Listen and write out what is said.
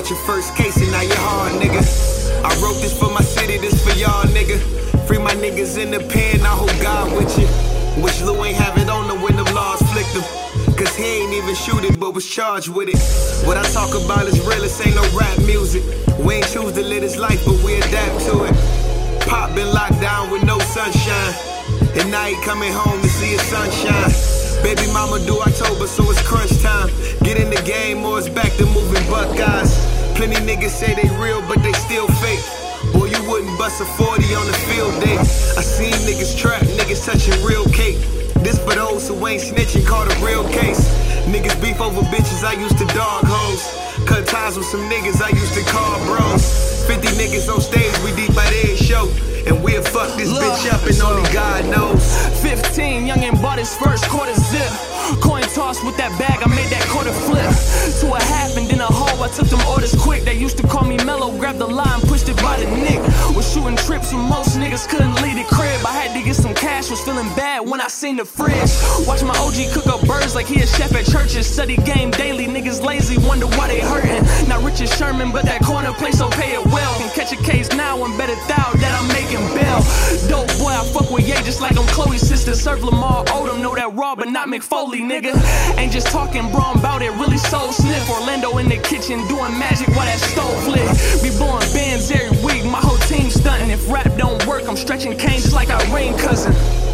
caught your first case and now you're hard, nigga. I wrote this for my city, this for y'all, nigga. Free my niggas in the pen, I hope God with you. Wish Lou ain't have it on him when them laws flicked him, cause he ain't even shoot it but was charged with it. What I talk about is real, this ain't no rap music. We ain't choose to live this life, but we adapt to it. Pop been locked down with no sunshine, and now he coming home to see his sunshine. Baby mama do October, so it's crunch time. Get in the game or it's back to moving Buckeyes. Plenty niggas say they real, but they still fake. Boy, you wouldn't bust a 40 on the field day. I seen niggas trap, niggas touching real cake. This for those who ain't snitching, call the real case. Niggas beef over bitches, I used to dog hoes. Cut ties with some niggas, I used to call bros. 50 niggas on stage, we deep by their show. And we'll fuck this bitch up and only God knows. 15, youngin' bought his first quarter zip. Coin toss with that bag, I made that quarter flip. To a half and then a whole, I took them orders quick. They used to call me mellow, grabbed the line, pushed it by the nick. Was shooting trips when most niggas couldn't leave the crib. I had to get some cash, was feeling bad when I seen the fridge. Watch my OG cook up birds like he a chef at churches. Study game daily, niggas lazy, wonder why they hurtin'. Not Richard Sherman, but that corner place, so pay it well. Can catch a case now and bet a thou that I'm making Bell. Dope boy, I fuck with Ye just like I'm Chloe's sister. Serve Lamar Odom, know that raw, but not McFoley, nigga. Ain't just talking, bro, I'm about it, really soul sniff. Orlando in the kitchen, doing magic while that stove lit. Be blowing bands every week, my whole team stunting. If rap don't work, I'm stretching cane just like Irene Cousin.